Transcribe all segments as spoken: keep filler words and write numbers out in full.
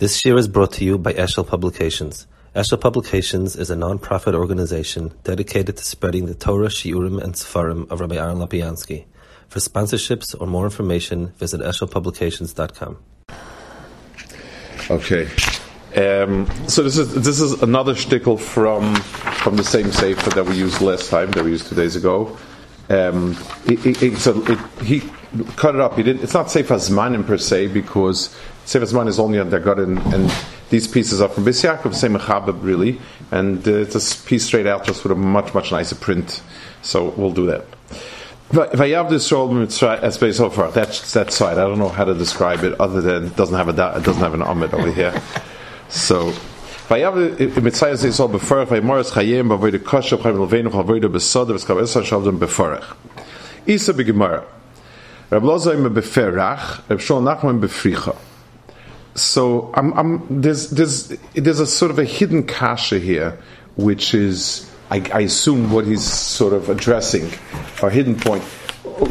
This year is brought to you by Eshel Publications. Eshel Publications is a non-profit organization dedicated to spreading the Torah, Shiurim, and Sefarim of Rabbi Aaron Lepiansky. For sponsorships or more information, visit eshel publications dot com. Okay. Um, so this is this is another shtickle from from the same sefer that we used last time, that we used two days ago. Um, it, it, it's a, it, he cut it up. He didn't. It's not Sefer Zmanin per se, because Sefer Zmanin is only on Dargatin, and these pieces are from Bais Yaakov, same Mechabab really, and uh, it's a piece straight out, just with a much much nicer print. So we'll do that. That's that side. I don't know how to describe it other than it doesn't have a it doesn't have an amid over here. So, Isa b'Gemara, Rabbi Lazer b'Ferach, Rabbi Shlomo Nachman b'Fricha. So, I'm, I'm, there's, there's, there's a sort of a hidden kasha here, which is, I, I assume, what he's sort of addressing, or hidden point.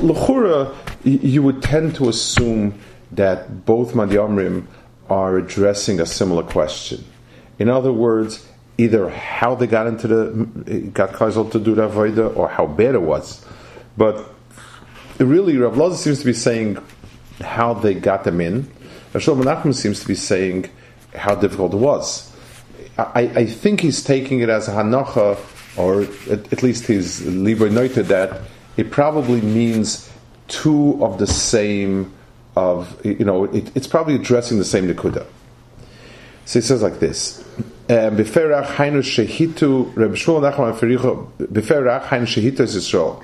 L'chura, you would tend to assume that both Madyomrim are addressing a similar question. In other words, either how they got into the got Chazal to do the avoda, or how bad it was. But really, Rav Lazer seems to be saying how they got them in. Rav Shlomo Nachman seems to be saying how difficult it was. I, I think he's taking it as a hanacha, or at, at least he's libra noted that it probably means two of the same. Of, you know, it, it's probably addressing the same nekuda. So he says like this: Beferach hainu shehitu Reb Shlomo Nachman Fericho. Beferach hainu shehitu Yisrael.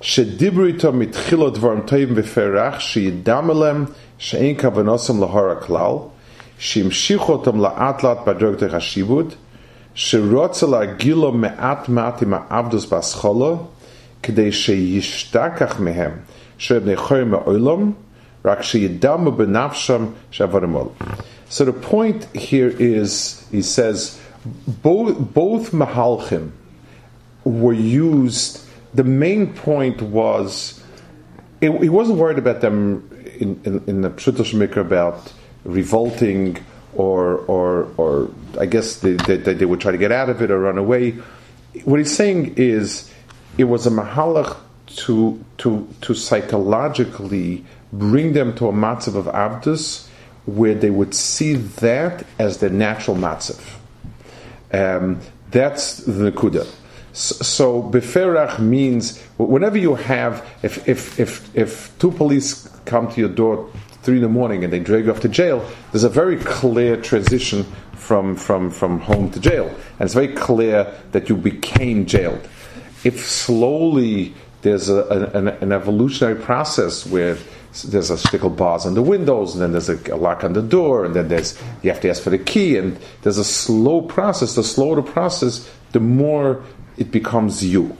Shedibrito mitchilot dvarim toivim beferach sheyidamelem she'ein kavanosam lahara klal sheimshichotam laatlat badrog techashibud sherotzela gilo me'at mati ma'avdus bascholo k'dei sheyishtakach mehem shebnei choyim me'olam. So the point here is, he says, both, both Mahalchim were used. The main point was, he wasn't worried about them in, in, in the Pshuto Shemikra about revolting, or, or, or I guess they, they, they would try to get out of it or run away. What he's saying is, it was a Mahalach to, to, to psychologically bring them to a matzav of avdus, where they would see that as their natural matzav. Um, that's the nekuda. So, beferach means whenever you have, if if if if two police come to your door three in the morning and they drag you off to jail, there's a very clear transition from from from home to jail, and it's very clear that you became jailed. If slowly there's a, an, an evolutionary process where so there's a shtickle bars on the windows, and then there's a, a lock on the door, and then there's you have to ask for the key, and there's a slow process. The slower the process, the more it becomes you.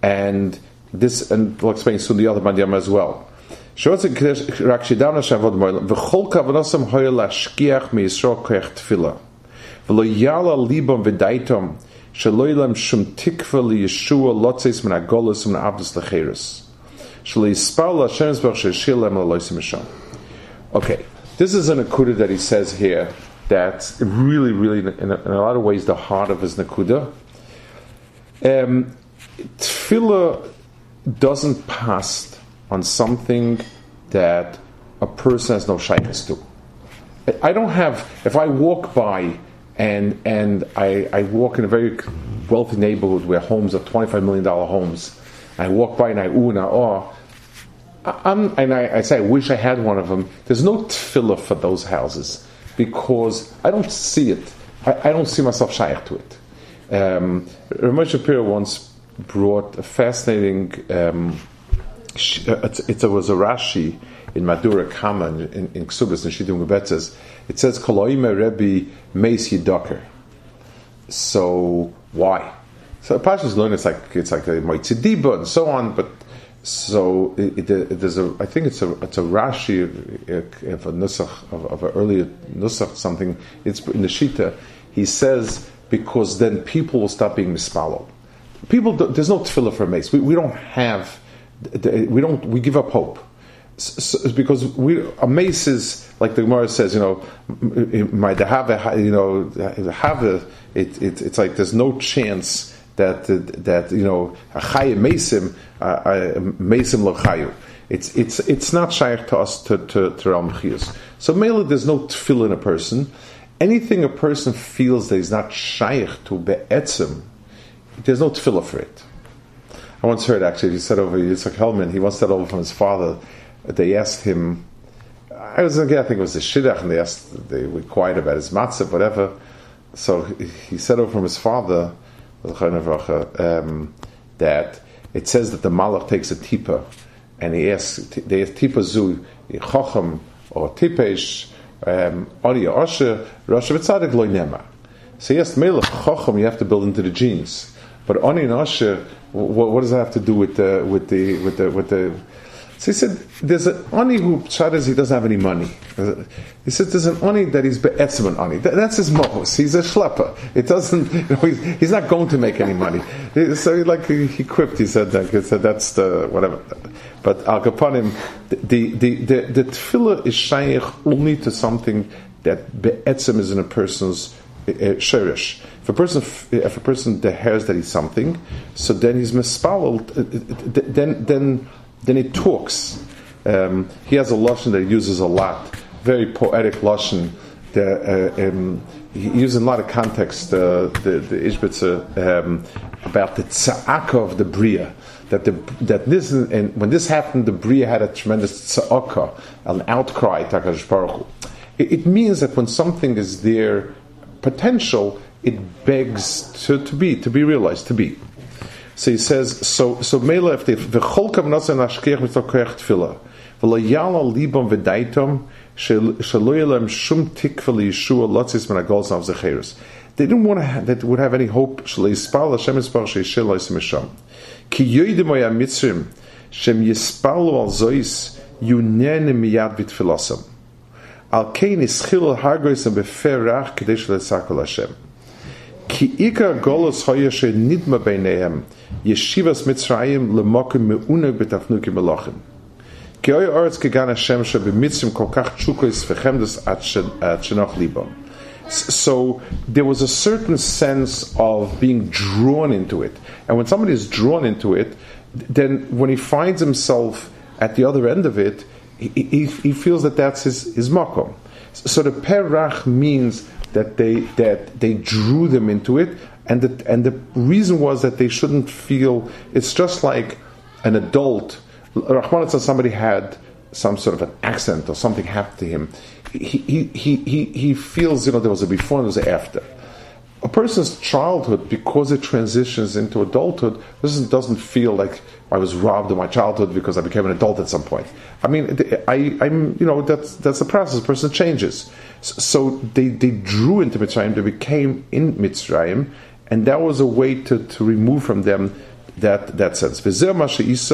And this, and we'll explain soon the other Madiyama as well. Okay, this is an nekuda that he says here that's really, really, in a, in a lot of ways, the heart of his nekuda. Um, Tefillah doesn't pass on something that a person has no shaykhs to. I don't have, if I walk by and and I, I walk in a very wealthy neighborhood where homes are twenty-five million dollars homes, I walk by and I ooh and I aw, I'm, and I, I say, I wish I had one of them. There's no tefillah for those houses, because I don't see it. I, I don't see myself shaykh to it. Um, Ramon Shapiro once brought a fascinating, um, it, it, it was a Rashi in Madura Kama, in, in, in Ksubas, in Shittah Mubetzes. It says, Koloime Rebbe Meis Yidoker. So, why? So Pashas learn it's like it's like the Moitzidiba and so on, but so it, it, there's a I think it's a it's a Rashi of a nusach of, of an earlier nusach something. It's in the Shita. He says because then people will stop being mispalot. People do, there's no tefillah for mace. We we don't have we don't we give up hope. So, because we a mace is like the Gemara says, you know, my dehave, you know, have it, it. It's like there's no chance that that you know a chaye mesim mesim lechayu. It's it's it's not shaykh to us to to to Ram Chius. So mainly there's no tefillah in a person. Anything a person feels that he's not shaykh to be'etzim, there's no tefillah for it. I once heard actually he said over Yitzchak Elman. He once said over from his father. They asked him, I was again, I think it was the Shidduch, and they asked, they were quiet about his matzah, whatever. So he, he said over from his father, um, that it says that the Malach takes a tipa, and he asks, they ask tipa zu, chocham, or tipesh, ori osher, rosh v'tzadik loy nema. So he asked, melech chocham, you have to build into the genes. But ori and osher, what, what does that have to do with the, with the, with the, with the, So he said, there's an ani who pshat he doesn't have any money. He said, there's an ani that he's be'etzim an ani. That, that's his mohos. He's a schlepper. It doesn't, you know, he's, he's not going to make any money. So he, like, he, he quipped, he said, like, he said, that's the, whatever. But al kapanim, the, the, the, the tefillah is shayich only to something that be'etzim is in a person's uh, sherish. If a person, if a person dehears that he's something, so then he's mispalled, then, then, Then he talks. Um, he has a lashon that he uses a lot, very poetic lashon. Uh, um, he uses in a lot of context uh, the the Ishbitzer um, about the tza'aka of the bria. That the that this and when this happened, the bria had a tremendous tza'aka, an outcry. HaKadosh Baruch Hu. It, it means that when something is there, potential, it begs to, to be to be realized to be. So he says, so so Mela if the v'chol kavnasa nashkeich mitzokech tefillah v'layala libam v'daitom sheloyelem shum tikva liyeshua lotzis min hagol zav zecheres. They didn't want to have, that would have any hope. Shleispal Hashem yispal sheishel loysim misham ki yoidim oya mitzrim shem yispalu al zois yunen miyad v'tfilasam al kein ischil hargoisam beferach kedesh le'tzakol Hashem. Ki'ika golos hoyeshe nidma beinehem yeshivas mitzrayim lemokim me'une betafnukim melachim ki'oy oretz kegan Hashem she'bemitzrim kolkach tshukos v'chemdas ad shenoch libam. So there was a certain sense of being drawn into it, and when somebody is drawn into it, then when he finds himself at the other end of it, he, he, he feels that that's his, his makom. So the perach means that they that they drew them into it, and the and the reason was that they shouldn't feel it's just like an adult. Rahman, somebody had some sort of an accident or something happened to him. He he he he, he feels, you know, there was a before and there was an after. A person's childhood, because it transitions into adulthood, doesn't doesn't feel like I was robbed of my childhood because I became an adult at some point. I mean, I, I'm, you know, that's that's the process. A person changes. So they, they drew into Mitzrayim, they became in Mitzrayim, and that was a way to, to remove from them that that sense. He says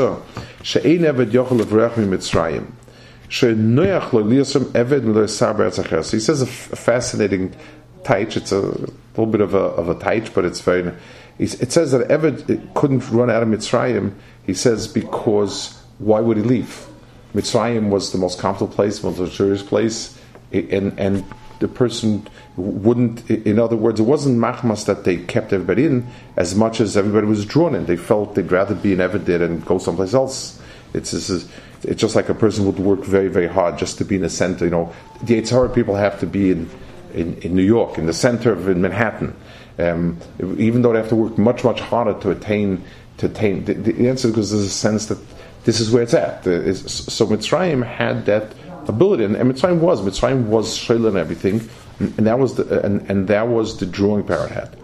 a fascinating taich. It's a little bit of a of a taich, but it's very. It says that Eved couldn't run out of Mitzrayim. He says because why would he leave? Mitzrayim was the most comfortable place, most luxurious place, and and the person wouldn't. In other words, it wasn't machmas that they kept everybody in as much as everybody was drawn in. They felt they'd rather be in Eved there than go someplace else. It's just, it's just like a person would work very very hard just to be in the center. You know, the Yetzer Hara people have to be in, in in New York, in the center of in Manhattan. Um, even though they have to work much, much harder to attain, to attain. The, the answer is because there's a sense that this is where it's at. It's, so Mitzrayim had that ability, and, and Mitzrayim was Mitzrayim was Sheila and everything, and, and that was the and, and that was the drawing power it had.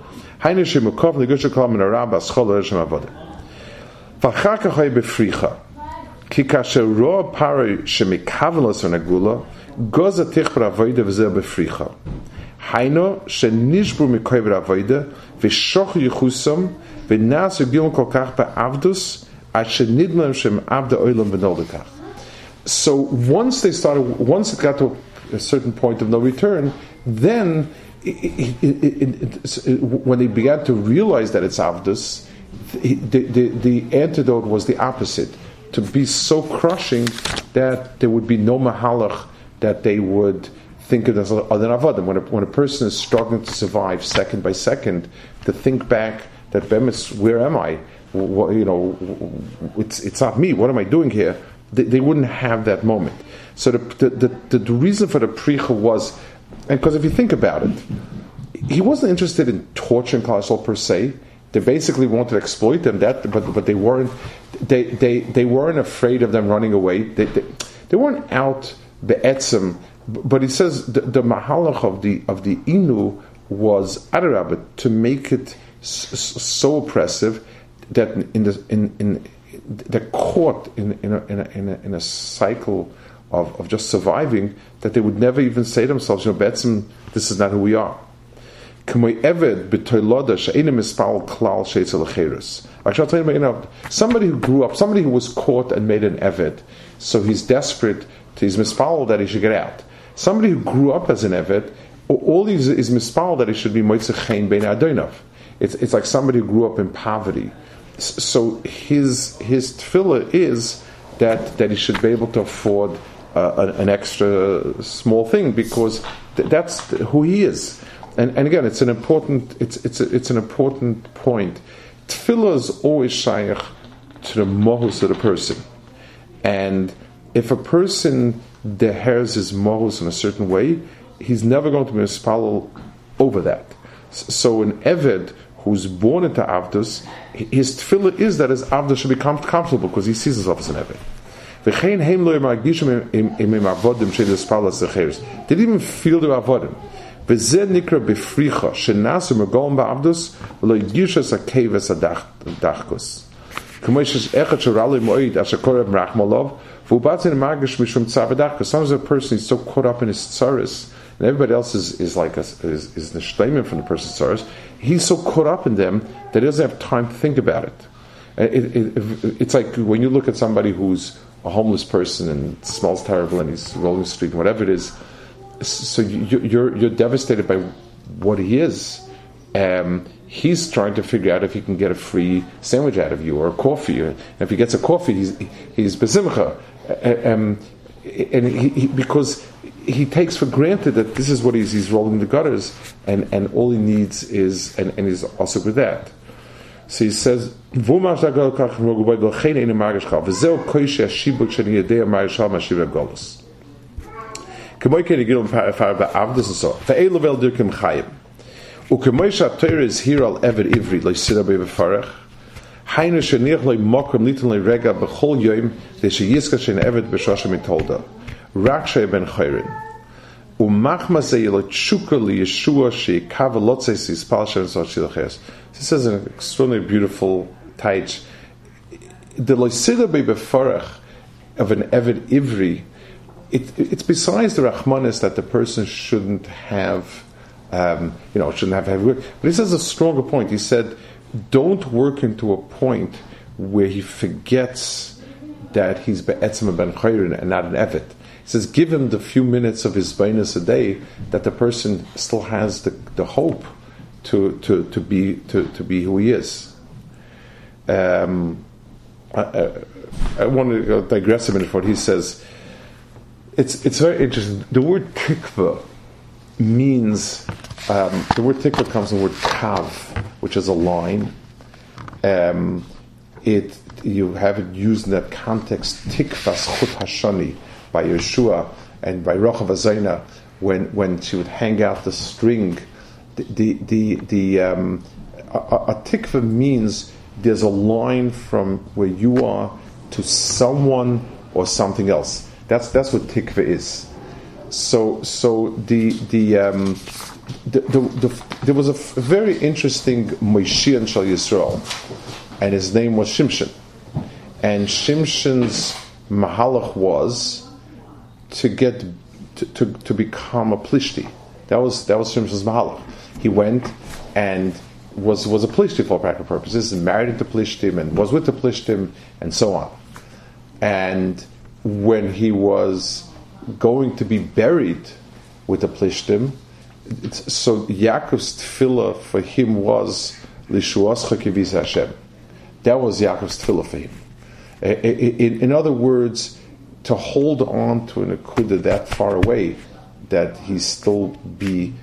Haino shenishbu mikayver avoda v'shoch yichusam v'nas ugilam kolkach be'avdus at shenidlam shem avda oilam v'noldekach. So once they started, once it got to a certain point of no return, then it, it, it, it, when they began to realize that it's avdus, the, the, the antidote was the opposite. to be so crushing that there would be no mahalach that they would think of as an avodah. When a, when a person is struggling to survive second by second, to think back that bemis, where am I? What, you know, it's it's not me. What am I doing here? They, they wouldn't have that moment. So the the the, the reason for the pricha was, and because if you think about it, he wasn't interested in torturing Klal Yisrael per se. They basically wanted to exploit them, that, but but they weren't they, they, they weren't afraid of them running away. They they, they weren't out be'etzim. But he says the, the mahalach of the of the inu was adarabah, to make it so oppressive that in the in in they're caught in in a, in a, in, a, in a cycle of, of just surviving, that they would never even say to themselves, you know, be'etzim, this is not who we are. Somebody who grew up, somebody who was caught and made an eved, so he's desperate, he's mispal that he should get out. Somebody who grew up as an eved, all he is mispal that he should be moitzechein bein adonov. It's it's like somebody who grew up in poverty. So his his tefillah is that that he should be able to afford uh, an extra small thing, because th- that's who he is. And, and again, it's an important it's it's it's an important point. Tefillah is always shaykh to the mohus of the person, and if a person dehers his mohus in a certain way, he's never going to be mispalel over that. So an eved who's born into avdus, his tefillah is that his avdus should be comfortable because he sees himself as an eved. They didn't even feel the avodim. Sometimes a person is so caught up in his tzaris, and everybody else is, is like a, is is neshleimim from the person's tzaris. He's so caught up in them that he doesn't have time to think about it. It, it, it. It's like when you look at somebody who's a homeless person and smells terrible and he's rolling the street, whatever it is. So you, you're you're devastated by what he is. Um, he's trying to figure out if he can get a free sandwich out of you or a coffee. And if he gets a coffee, he's he's besimcha, um, and he, he, because he takes for granted that this is what he's he's rolling the gutters, and, and all he needs is and, and he's also with that. So he says, This is an extremely beautiful taich. The loisida bebefarach of an eved ivri. It, it's besides the rachmanis that the person shouldn't have, um, you know, shouldn't have heavy work. But he says a stronger point. He said, don't work into a point where he forgets that he's be'etzim ben chayrin and not an evit. He says, give him the few minutes of his beinus a day that the person still has the, the hope to to to be to, to be who he is. Um, I, I, I want to digress a minute for what he says. It's it's very interesting. The word tikva means um, the word tikva comes from the word kav, which is a line. Um, it you have it used in that context, tikvas chut hashani, by Yeshua and by Rochav Azayna, when when she would hang out the string. The the the, the um, a, a tikva means there's a line from where you are to someone or something else. That's that's what tikva is. So so the the um, the, the, the there was a f- very interesting Moishian Shal Yisrael, and his name was Shimshon, and Shimshon's mahalach was to get to, to, to become a plishti. That was that was Shimshon's mahalach. He went and was was a plishti for all practical purposes, and married into plishtim, and was with the plishtim, and so on, and. When he was going to be buried with the plishtim, so Yaakov's tefillah for him was Lishuascha Kivis Hashem. That was Yaakov's tefillah for him, In, in other words, to hold on to an akudah that far away, that he still be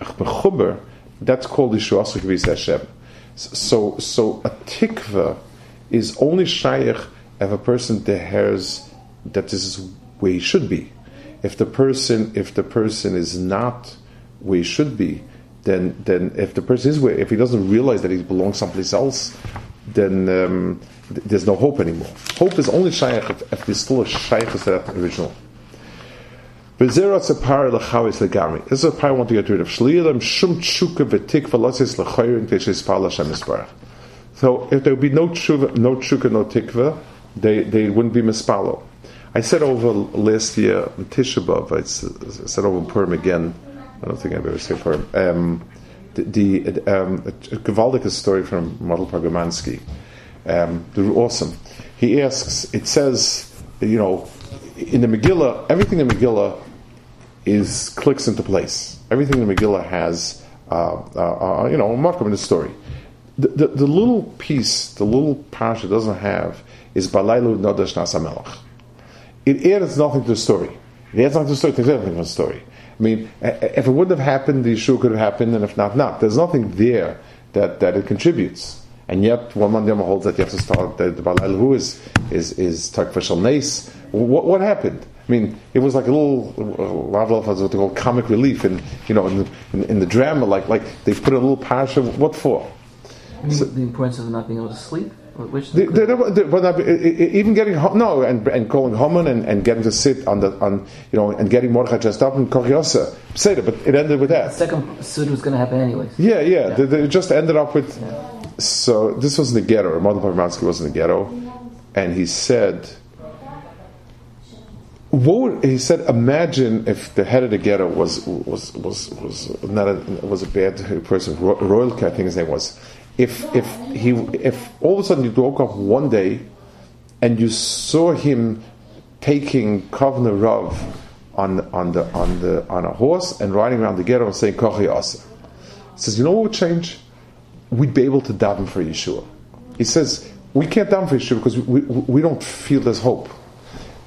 mechuber, that's called Yeshua Sukvis Hashem. So, so a tikva is only shayach if a person deheres that this is where he should be. If the person, if the person is not where he should be, then then if the person is where, if he doesn't realize that he belongs someplace else, then um, th- there's no hope anymore. Hope is only shayach if, if there's still a shayach to that original. This is a par I want to get rid of. So if there would be no tshuva, no tshuka, no tikva, they, they wouldn't be mispalo. I said over last year in Tisha B'Av, I said over Purim again, I don't think I've ever said Purim, um, the, the um, a Gavaldic story from Mottel Pagamansky. Um, they're awesome. He asks, it says, you know, in the Megillah, everything in the Megillah is clicks into place. Everything in the Megillah has, uh, uh, uh, you know, a markup in the story. The, the, the little piece, the little parasha doesn't have is Balaylu Nodash Nasa Melach. It adds nothing to the story. It adds nothing to the story. It takes everything from the story. I mean, if it wouldn't have happened, the Yeshua could have happened, and if not, not. There's nothing there that, that it contributes. And yet, one man holds that you have to start that the Balaylu is is is Takvashal Nes. What what happened? I mean, it was like a little, a lot of what they call comic relief, and you know, in the, in, in the drama, like like they put a little parasha. What for? So, the importance of not being able to sleep, or which they, they, they, but even getting home, no, and and calling Haman and, and getting to sit on the on you know and getting Mordechai dressed up and Koriosa said it, but it ended with that. The second suit was going to happen anyways. Yeah, yeah, yeah. They, they just ended up with. Yeah. So this was in the ghetto. Ramon Shapiro was in the ghetto, and he said. What would, he said, imagine if the head of the ghetto was was was was not a, was a bad person. Ro- Roelke, I think his name was. If if he if all of a sudden you woke up one day, and you saw him taking Kovner Rav on on the on the on a horse and riding around the ghetto and saying Kochi Asa, he says, you know what would change? We'd be able to daven for Yeshua. He says we can't daven for Yeshua because we we, we don't feel this hope.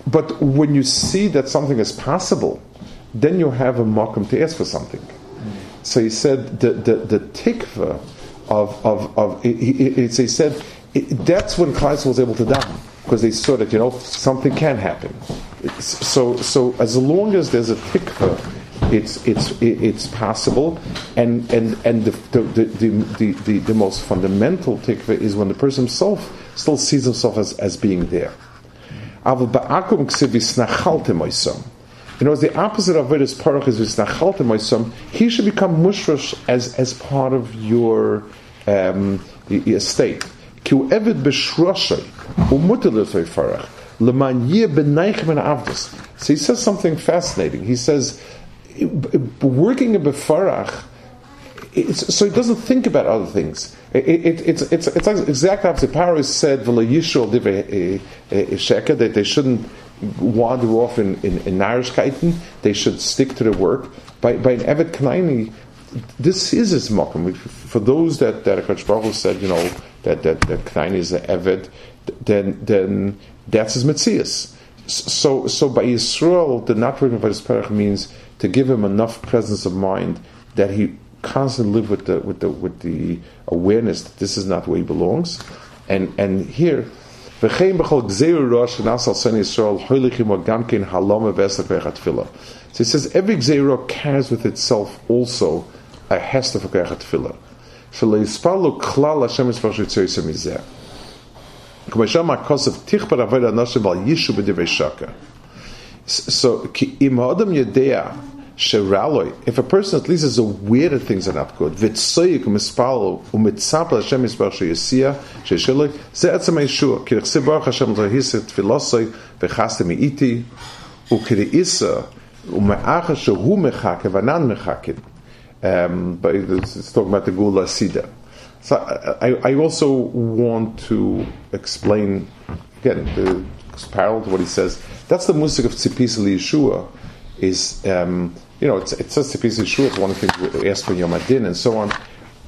But when you see that something is possible, then you have a makom to ask for something. Mm-hmm. So he said the the, the tikva of of of he, he, he said it, that's when Klal Yisrael was able to daven because they saw that you know something can happen. It's, so so as long as there's a tikva, it's it's it, it's possible. And and and the the the, the, the, the most fundamental tikva is when the person himself still sees himself as, as being there. You know, the opposite of it is parach is v'snachaltem. He should become mushrash as as part of your um, estate. So he says something fascinating. He says, working a befarach, so he doesn't think about other things. It, it, it's it's it's like exactly opposite. Paro said that they shouldn't wander off in in, in Narishkeiten. They should stick to their work. By by an Evet Kanaini, this is his makom. For those that that HaKadosh Baruch Hu said, you know that that that Kanaini is an Evet, then then that's his Metzias. So so by Yisrael, the not working by his parach means to give him enough presence of mind that he constantly live with the with the with the awareness that this is not where he belongs, and and here, so he says every gzeirah carries with itself also a hester for k'echat tefillah. So if a person at least is aware that things are not good, um, but it's talking about the Gula Sida. So I, I also want to explain again the parallel to what he says. That's the music of Tzipis Yeshua. Is um, you know, it's it's just a piece of shul. One thing we ask for Yom Adin and so on.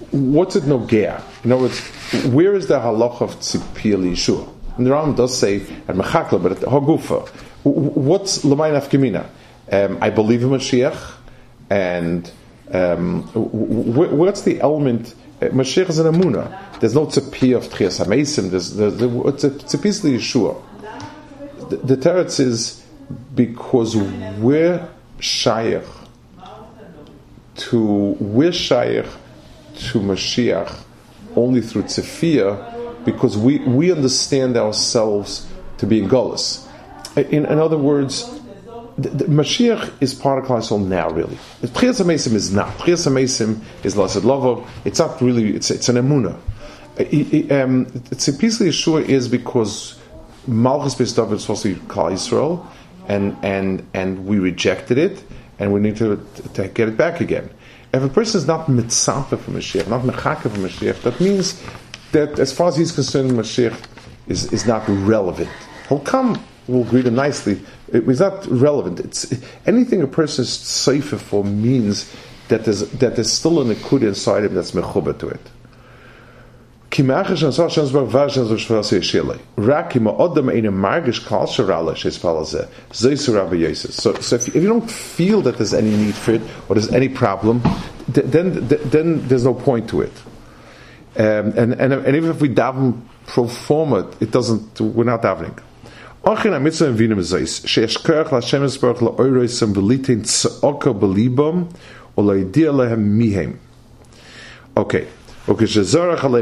What's it nogea? In other words, where is the halacha of tzipir liyeshua? And the Rambam does say, and mechakla, but hagufa. What's l'may nafkamina? Um, I believe in Mashiach, and um, wh- what's the element? Mashiach is an emunah. There's no tzipiyah of tchias hamesim. There's the tzipiyah is the Yeshua. The, the teretz is because we're shayach to we're shayach to Mashiach only through tzipiyah, because we, we understand ourselves to be in Golus. In, in other words, the, the Mashiach is part of Klal Yisrael now, really. Tchias HaMeisim is not. Tchias HaMeisim is Lased Lavo. It's not really, it's it's an emunah. It, it, um, Tzipis Yeshua is because Malchus Beis David is supposed to be Klal Yisrael, and, and, and we rejected it, and we need to, to get it back again. If a person is not mitzapeh for Mashiach, not mechakeh for Mashiach, that means that as far as he's concerned, Mashiach is, is not relevant. He'll come, we'll greet him nicely. It was not relevant. It's anything a person is safer for means that there's that there's still an akud inside him that's mechuba to it. So, so if, if you don't feel that there's any need for it or there's any problem, then then there's no point to it. Um, and, and and even if we daven pro forma, it doesn't. We're not davening. Okay. Okay. So now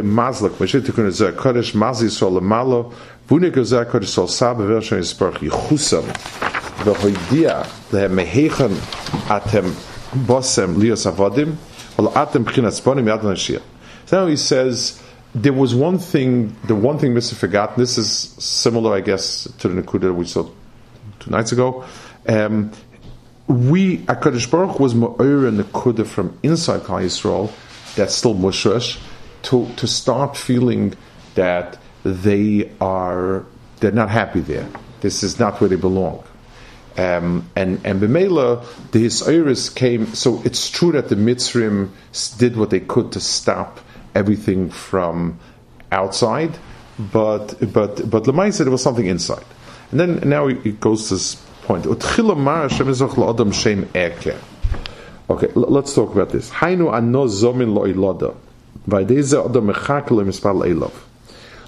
he says, there was one thing, the one thing Mister forgot. This is similar, I guess, to the Nakuda we saw two nights ago. Um, we, HaKadosh Baruch Hu was Ma'or and Nakuda from inside Klal Yisrael, that's still Mushrash, to, to start feeling that they are, they're not happy there. This is not where they belong. Um, and and B'Meila, the Hisayrus came, so it's true that the Mitzrim did what they could to stop everything from outside, but but but Lamai said there was something inside, and then and now it goes to this point. Okay, let's talk about this.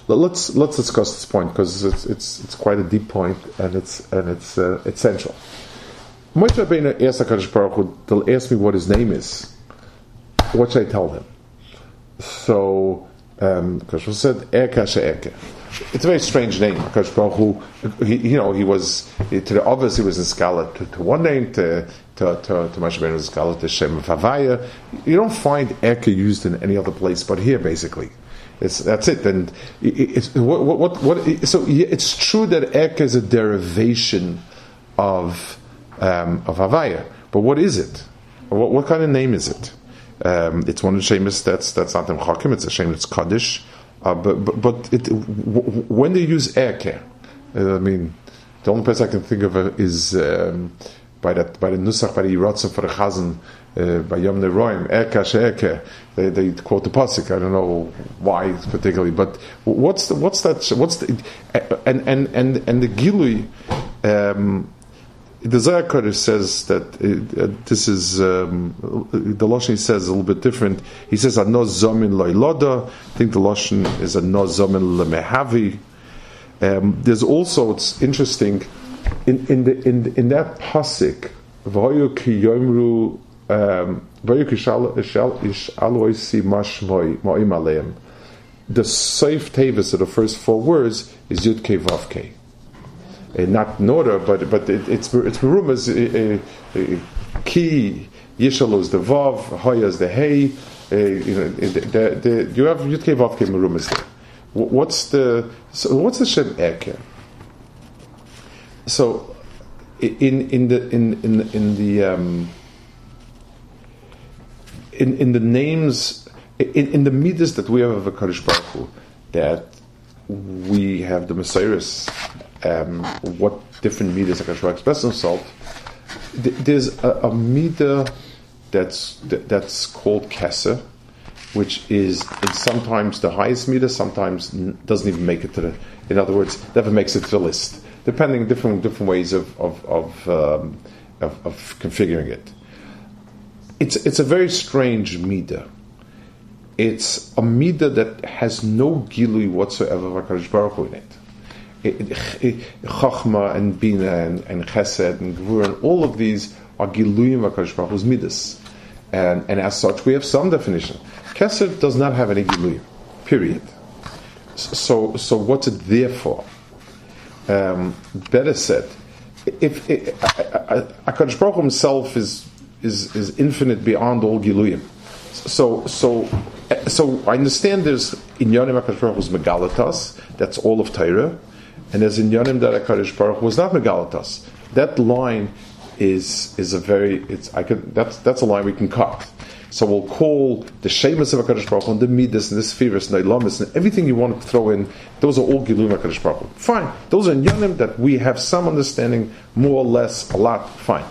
Let's let's discuss this point because it's it's it's quite a deep point and it's and it's uh, essential. Moshe Rabbeinu asked HaKadosh Baruch Hu, they'll ask me what his name is. What should I tell him? So, um, Kashrus said, Eka She'eke. It's a very strange name. Kashrus Baruch Hu, he, you know, he was, he, to the others, he was in Skala to, to one name, to to to, to Moshe Rabbeinu was in Skala to Shem of Havaya. You don't find Eka used in any other place but here, basically. It's, that's it. And it, it's, what, what, what, so it's true that Eka is a derivation of, um, of Havaya. But what is it? What, what kind of name is it? Um, it's one of the shemis that's that's not Emchakim, it's a shem that's Kaddish. Uh, but but, but it, w- w- when they use Eke, uh, I mean, the only place I can think of uh, is um, by that by the Nusach, by the Yiratzim for the Chazan, uh, by Yom Ne'roim, Eke She'eke. They, they quote the pasuk. I don't know why particularly, but what's the, what's that? What's the and and and and the Gilui? Um, The Zohar HaKadosh says that it, uh, this is um, the Loshan says a little bit different. He says a no zomin loyloda. I think the Loshan is a no zomin lemehavi. Um, there's also, it's interesting in in the in in that pasuk v'hoyu ki yomru v'hoyu ki shal ishaloisi mashmoi mo'im aleim. The seif tevis of the first four words is yud kei vav kei. Uh, not in order, but but it, it's it's rumors. Uh, uh, ki yishalo is the vav, hoya is the hey. Uh, you know, the, the, the, you have yudke vavke rumors there. What's the so what's the shem eke? So in in the in in in the um, in in the names in, in the midas that we have of HaKadosh Baruch Hu, that we have the Messiahs. Um, what different midas HaKadosh Baruch Hu expresses himself. There's a, a midah that's that's called Keser, which is sometimes the highest midah, sometimes doesn't even make it to the, in other words, never makes it to the list, depending different different ways of of of, um, of, of configuring it. It's it's a very strange midah. It's a midah that has no gilui whatsoever of HaKadosh Baruch Hu in it. It, it, it. Chachma and bina and, and chesed and gvur and all of these are giluyim of HaKadosh Baruch Hu's midas. And, and as such, we have some definition. Chesed does not have any giluyim, period. So, so what's it there for? Um, better said, if HaKadosh Baruch Hu himself is is is infinite beyond all giluyim, so so so I understand there's inyanim HaKadosh Baruch Hu's megalatas. That's all of Torah, and there's inyanim that HaKadosh Baruch Hu was not megalatas. That line is is a very it's I could that's that's a line we can cut. So we'll call the shemus of HaKadosh Baruch Hu and the midas and the spheres and the ilamis and everything you want to throw in, those are all giluyim HaKadosh Baruch Hu. Fine. Those are inyanim that we have some understanding, more or less, a lot. Fine.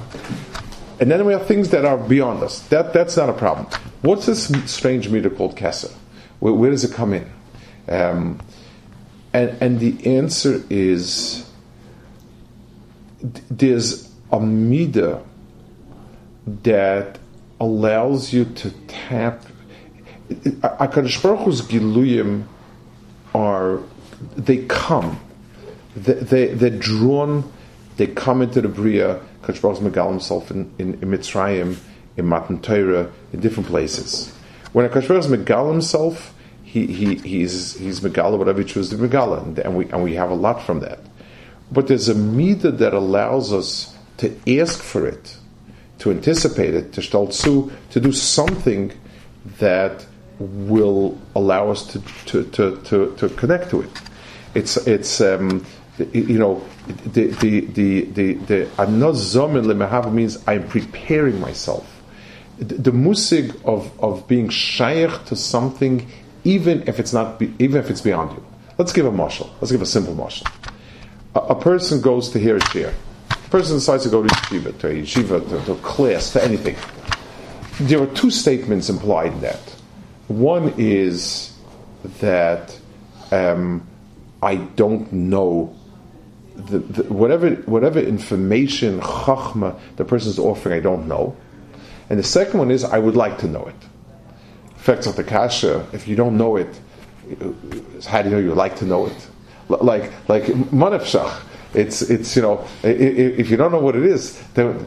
And then we have things that are beyond us. That that's not a problem. What's this strange meter called Kesser? Where, where does it come in? Um, and and the answer is there's a meter that allows you to tap. HaKadosh Baruch Hu's giluyim are, they come, they, they they're drawn, they come into the bria. HaKadosh Baruch Hu megal himself in, in, in Mitzrayim, in Matan Torah, in different places. When HaKadosh Baruch Hu megal himself, he he he's he's megal whatever he chooses to megal, and, and we and we have a lot from that. But there's a midah that allows us to ask for it, to anticipate it, to shtaltzu, to do something that will allow us to to to, to, to connect to it. It's it's. Um, You know, the the the the, the I'm not zomin lemehav means I'm preparing myself. The, the musig of, of being shaykh to something, even if it's not, be, even if it's beyond you. Let's give a marshal. Let's give a simple marshal. A, a person goes to hear a shiur. A person decides to go to yeshiva, to a yeshiva, to, to a class, to anything. There are two statements implied in that. One is that um, I don't know. The, the, whatever whatever information chachma the person is offering, I don't know. And the second one is I would like to know it. In fact, of the kasha, if you don't know it, how do you know you like to know it? Like like manefshach. It's it's you know if you don't know what it is, then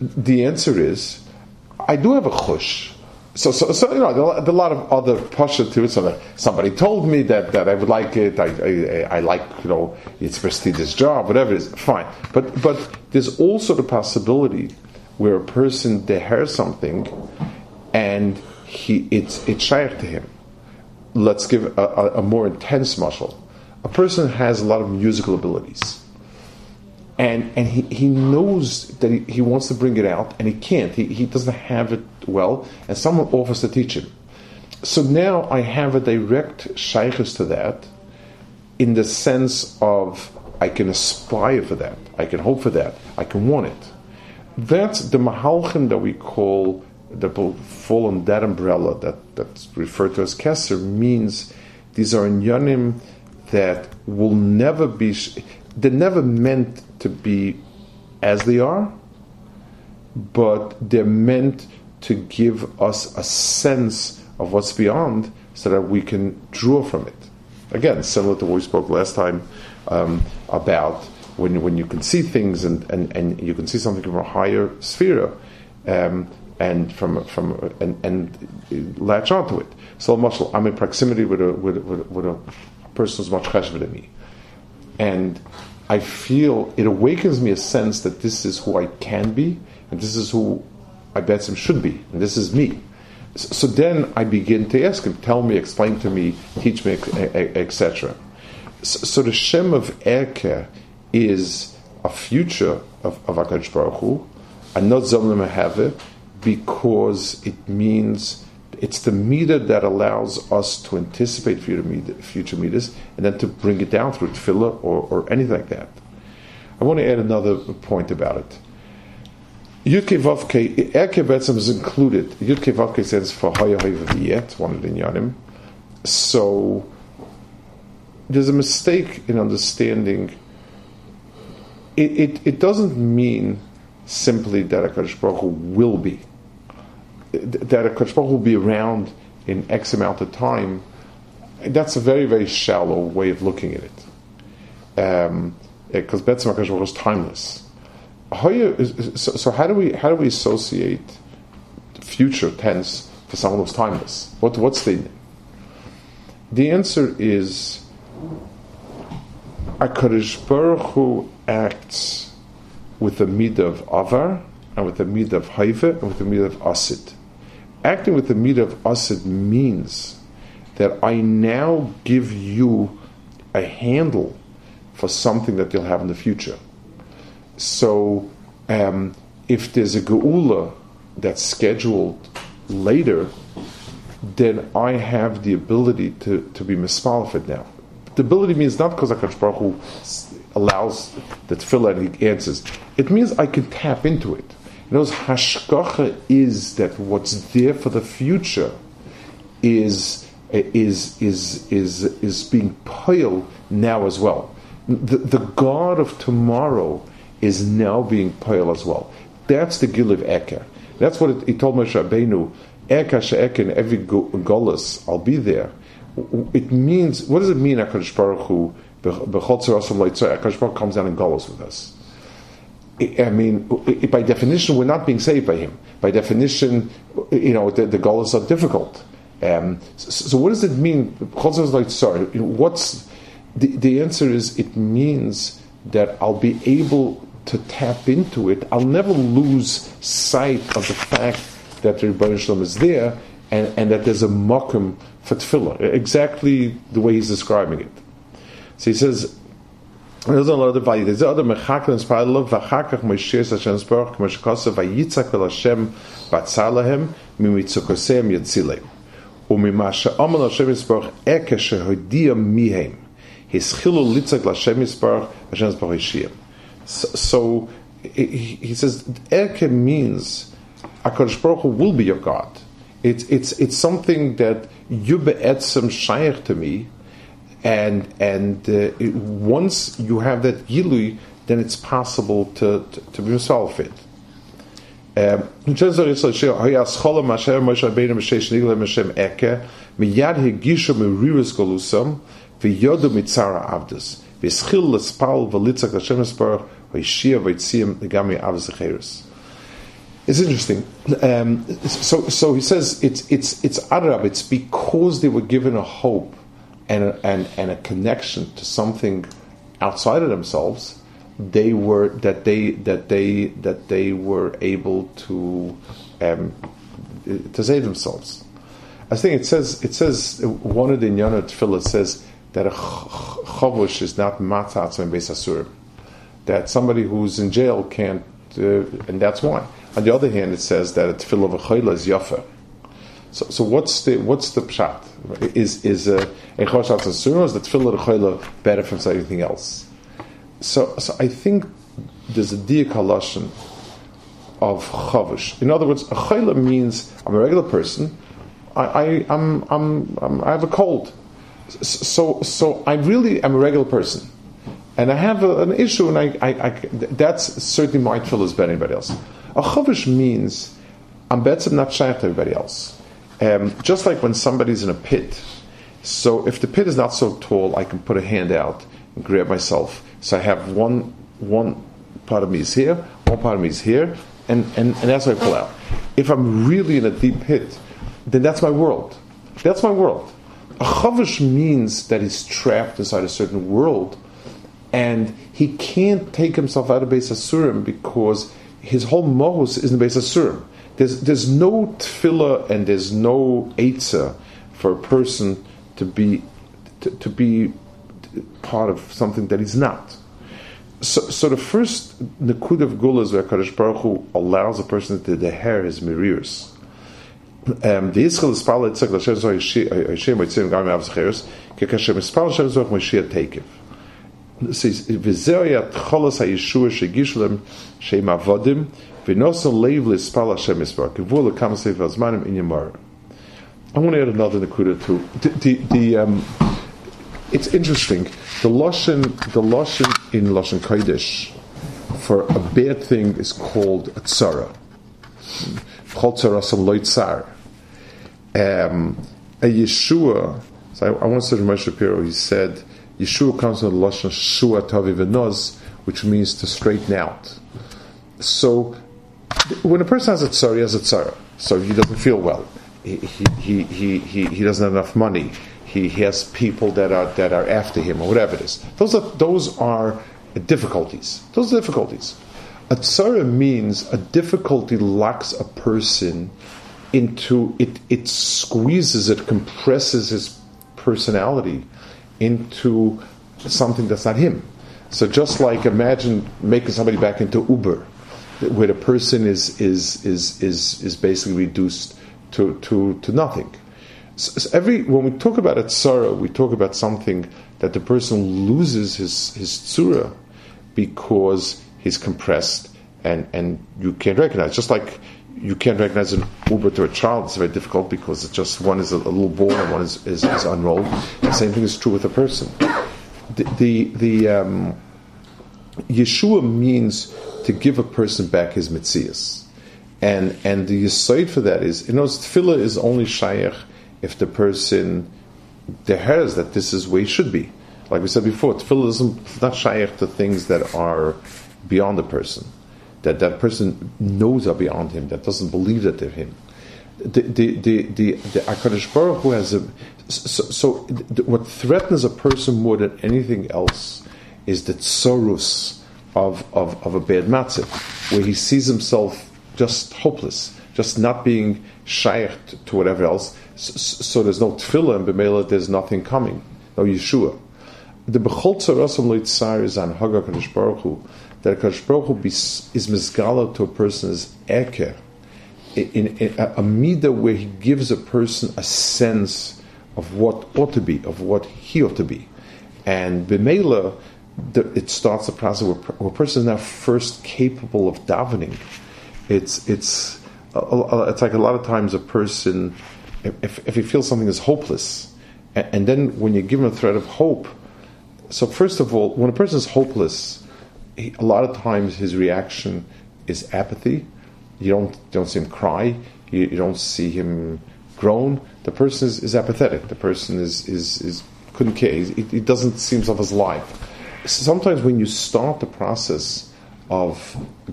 the answer is I do have a chush. So, so, so, you know, there are a lot of other pasha to it. So that somebody told me that, that I would like it. I, I, I like, you know, it's a prestigious job, whatever it is. Fine. But, but there's also the possibility where a person they hear something, and he it's it's shaykh to him. Let's give a, a, a more intense mashal. A person has a lot of musical abilities, and and he, he knows that he, he wants to bring it out, and he can't. He he doesn't have it. Well, and someone offers to teach him. So now I have a direct shaykhus to that, in the sense of I can aspire for that, I can hope for that, I can want it. That's the mahalchim that we call, that will fall under that umbrella that, that's referred to as Kesser, means these are inyanim that will never be, they're never meant to be as they are, but they're meant to give us a sense of what's beyond, so that we can draw from it. Again, similar to what we spoke last time um, about when when you can see things and, and, and you can see something from a higher sphere, um, and from from and, and latch onto it. So, mashal, I'm in proximity with a with with, with a person who's much cheshver than me, and I feel it awakens me a sense that this is who I can be, and this is who I bet him should be, and this is me. So then I begin to ask him, tell me, explain to me, teach me, et cetera. So the Shem of Erke is a future of HaKadosh Baruch Hu, and not Zomlim Mehave, because it means it's the meter that allows us to anticipate future meters and then to bring it down through tefillah or, or anything like that. I want to add another point about it. Yudke Vavke, Erke Betzim is included. Yudke Vavke stands for Hoya Hoya Viyet, one of the Inyanim. So, there's a mistake in understanding. It, it, it doesn't mean simply that HaKadosh Baruch Hu will be. That HaKadosh Baruch Hu will be around in X amount of time. That's a very, very shallow way of looking at it. Because um, Betzim HaKadosh Baruch Hu is timeless. How you, so, so how do we how do we associate future tense for someone who's timeless? What what's the the answer is HaKadosh Baruch Hu acts with the midah of avar and with the midah of haiva and with the midah of asid. Acting with the midah of asid means that I now give you a handle for something that you'll have in the future. So, um, if there's a geula that's scheduled later, then I have the ability to, to be mismalafid now. The ability means not because HaKadosh Baruch Hu allows the tefillah and he answers. It means I can tap into it. In other words, hashkacha is that what's there for the future is is is is is being poil now as well. The, the God of tomorrow is now being poil as well. That's the gil of Eker. That's what it, it told Moshe Rabbeinu, Eker she'eker, in every golus, I'll be there. It means, what does it mean, HaKadosh Baruch Hu, b'chol tzor asom lo yitzor, HaKadosh Baruch Hu comes down in golus with us. I, I mean, it, by definition, we're not being saved by him. By definition, you know, the, the golus are difficult. Um, so, so what does it mean, b'chol tzor asom lo yitzor? What's, the, the answer is, it means that I'll be able to tap into it. I'll never lose sight of the fact that the Rebbeinu Shalom is there and, and that there's a makom for tefillah, exactly the way he's describing it. So he says, there's a lot of value. There's other mechak and spalov v'chakach Moshe Hashem Baruch Meshkasa v'Yitzchak el Hashem batzalahem mimitzukosem yatzilem umimasha amal Hashem Baruch ekeshe hodiyam mihem his chilu litzak Hashem Baruch Hashem Baruch Yishiyam. So, so he, he says, Erke means HaKadosh Baruch Hu will be your God. It's it's it's something that you be'etzem shaykh to me, and and uh, it, once you have that gilui, then it's possible to to, to be resolved it. Um, It's interesting. Um, so, so he says it's it's it's adrab. It's because they were given a hope and a, and and a connection to something outside of themselves. They were that they that they that they were able to um, to save themselves. I think it says it says one of the Inyanot Tefillah says that a chavush is not matzatz in Beis Hasurim. That somebody who's in jail can't, uh, and that's why. On the other hand, it says that a tefillah of a chayla is yafa. So, so what's the what's the pshat? Is is a chavush out of Hasurim, or is the tefillah of a chayla better from anything else? So, so I think there's a diakaloshin of chavush. In other words, a chayla means I'm a regular person. I, I I'm, I'm I'm I have a cold. So, so I really am a regular person, and I have a, an issue, and I, I, I that's certainly my tefillah is better than anybody else. A chavush means I'm better not shaykh to everybody else. Um, just like when somebody's in a pit, so if the pit is not so tall, I can put a hand out and grab myself. So I have one one part of me is here, one part of me is here, and and, and that's how I pull out. If I'm really in a deep pit, then that's my world. That's my world. A chavush means that he's trapped inside a certain world, and he can't take himself out of Beis Hasurim because his whole mohus is in Beis Hasurim. There's there's no tefillah and there's no eitzah for a person to be to, to be part of something that he's not. So so the first nekud of gula is where HaKadosh Baruch Hu allows a person to deher his mirius. Um, the Yisrael is probably it's like the Shem Zohar Hashem might say in Gamim Avzecheres because Hashem is probably Hashem Zohar Moshiach Takev. This is Vizayat Cholas HaYeshua Shegishlem Sheim Avodim I want to add another nakuda too. The, the, the um, it's interesting. The loshan, the loshan in Loshan Kodesh for a bad thing is called a tzara. Called tzara some loy tzar. Um, a Yeshua. So I, I once said to Ramon Shapiro, he said Yeshua comes from the loshan shua tavi v'noz, which means to straighten out. So. When a person has a tzara, he has a tzara. So he doesn't feel well. He he he he, he doesn't have enough money. He, he has people that are that are after him or whatever it is. Those are those are difficulties. Those are difficulties. A tzara means a difficulty locks a person into it. It squeezes, it compresses his personality into something that's not him. So just like imagine making somebody back into Uber, where the person is is is is, is basically reduced to to, to nothing. So, so every when we talk about a tzara, we talk about something that the person loses his his tzura because he's compressed and, and you can't recognize. Just like you can't recognize an Uber to a child, it's very difficult because it's just one is a, a little ball and one is, is, is unrolled. The same thing is true with a person. The the, the um, Yeshua means to give a person back his mitzias, and and the yisoid for that is, you know, tefillah is only shayach if the person deheres that this is where he should be. Like we said before, tefillah is not shayach to things that are beyond the person, that that person knows are beyond him, that doesn't believe that they're him. The the the the, the HaKadosh Baruch Hu has a so, so what threatens a person more than anything else is the tsorus. Of, of, of a bad matzah, where he sees himself just hopeless, just not being shaykh to whatever else, so, so there's no tefillah and b'meila there's nothing coming, no Yeshua. The b'chol tzarasam leitzar is on Haga Kadosh Baruch Hu, that Kadosh Baruch Hu is mizgala to a person's eker, in, in a, a midah where he gives a person a sense of what ought to be, of what he ought to be, and b'meila The, it starts the process where, where a person is now first capable of davening. It's it's a, a, it's like a lot of times a person, if if he feels something is hopeless, and, and then when you give him a thread of hope. So first of all, when a person is hopeless, he, a lot of times his reaction is apathy. You don't you don't see him cry. You, you don't see him groan. The person is, is apathetic. The person is is, is couldn't care. He, he doesn't see himself as alive. Sometimes when you start the process of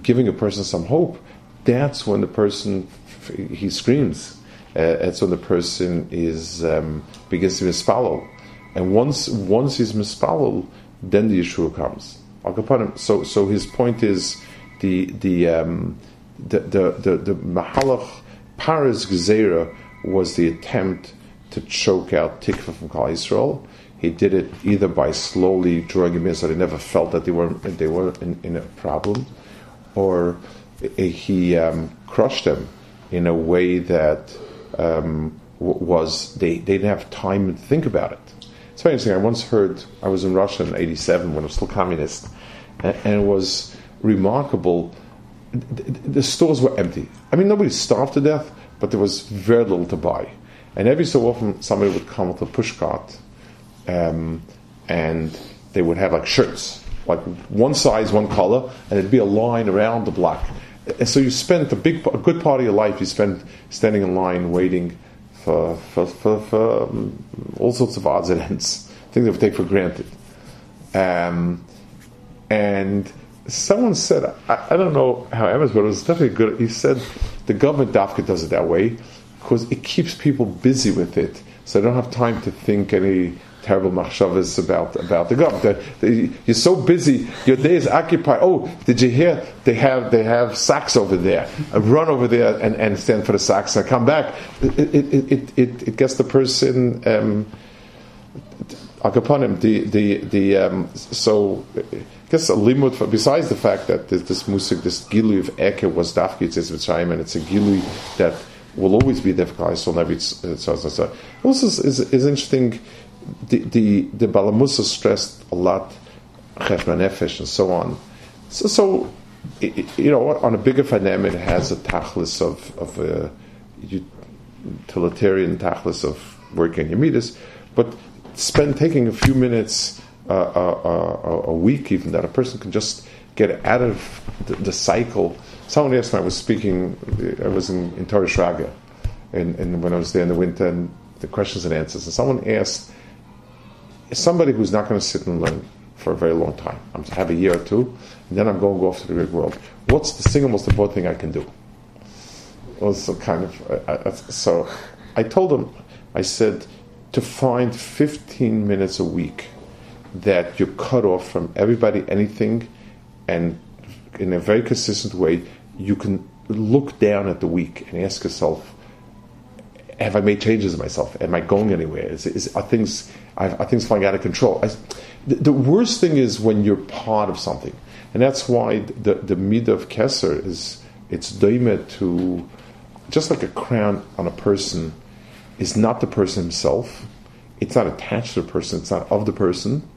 giving a person some hope, that's when the person he screams. Uh, that's when the person is um, begins to mispallow, and once once he's mispallow, then the Yeshua comes. So so his point is the the um, the the the, the mahalach paris gezerah was the attempt to choke out tikva from Klal Yisrael. He did it either by slowly drawing him in, so they never felt that they were they were in, in a problem, or he um, crushed them in a way that um, was they, they didn't have time to think about it. It's very interesting. I once heard I was in Russia in eighty-seven when I was still communist, and, and it was remarkable. The, the stores were empty. I mean, nobody starved to death, but there was very little to buy, and every so often somebody would come with a pushcart. Um, and they would have like shirts, like one size, one color, and it'd be a line around the block. And so you spent a big, a good part of your life you spent standing in line waiting for for, for, for um, all sorts of odds and ends, things that we take for granted. Um, and someone said, I, I don't know how it was, but it was definitely good. He said the government dafka does it that way because it keeps people busy with it, so they don't have time to think any terrible machshavas about about the government. They, they, you're so busy, your day is occupied. Oh, did you hear? They have they have sacks over there. I run over there and, and stand for the sacks. I come back. It it it, it, it gets the person. Um, Akaponim the the the um, so I guess a limud for, besides the fact that this, this musik this gilui of Eke was dafki it's mitzrayim and it's a gilui that will always be there. So never also is is interesting. The the, the Balamusa stressed a lot, cheshbon nefesh and so on. So so it, you know, on a bigger phanem, it has a tachlis of, of a utilitarian tachlis of working Yemidus, but spend taking a few minutes uh, uh, uh, a week even, that a person can just get out of the, the cycle. Someone last night was speaking, I was in, in Torah Shraga, and, and when I was there in the winter, and the questions and answers, and someone asked, somebody who's not going to sit and learn for a very long time, I'm going to have a year or two, and then I'm going to go off to the big world, what's the single most important thing I can do? Well, so kind of, uh, so I told him, I said, to find fifteen minutes a week that you're cut off from everybody, anything, and in a very consistent way, you can look down at the week and ask yourself, have I made changes in myself? Am I going anywhere? Is, is, are things are things flying out of control? I, the, the worst thing is when you're part of something, and that's why the the midah of Keser is it's doimeh to, just like a crown on a person is not the person himself. It's not attached to the person. It's not of the person.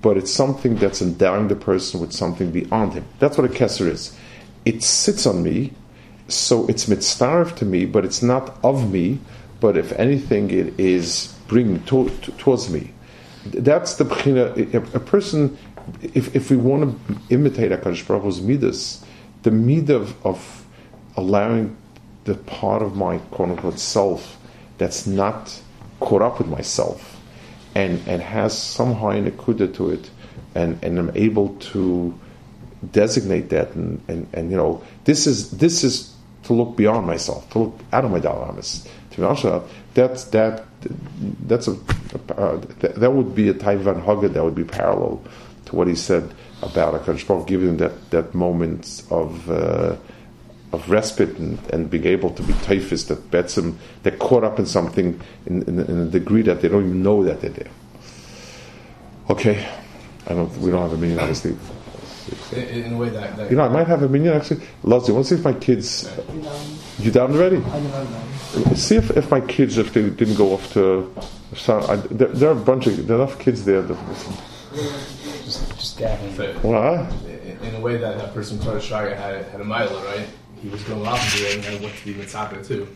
But it's something that's endowing the person with something beyond him. That's what a keser is. It sits on me, so it's mitzaref to me, but it's not of me, but if anything, it is bringing to, to, towards me. That's the b'china. A person, if if we want to imitate HaKadosh Baruch Hu's midas, the midah of, of allowing the part of my quote-unquote self that's not caught up with myself, And, and has some high nekuda to it, and, and I'm able to designate that, and, and, and you know this is this is to look beyond myself, to look out of my dalamis. To be honest, that's that that's a uh, that, that would be a type of anhaga that would be parallel to what he said about HaKadosh Baruch Hu giving that that moment of uh, of respite and, and being able to be typhus that bets them, they're caught up in something in, in, in a degree that they don't even know that they're there. Okay, I don't. We don't have a minion, obviously. In, in a way that, that you know, I might have a minion actually. Lazer, want to see if my kids? You down already? See if, if my kids if they didn't go off to. I, there, there are a bunch of there are enough kids there. That, just just dabbing. What? In, in a way that that person Torah Shraga had had a mila, right? He was going off and doing, and went to be Mitzvah too.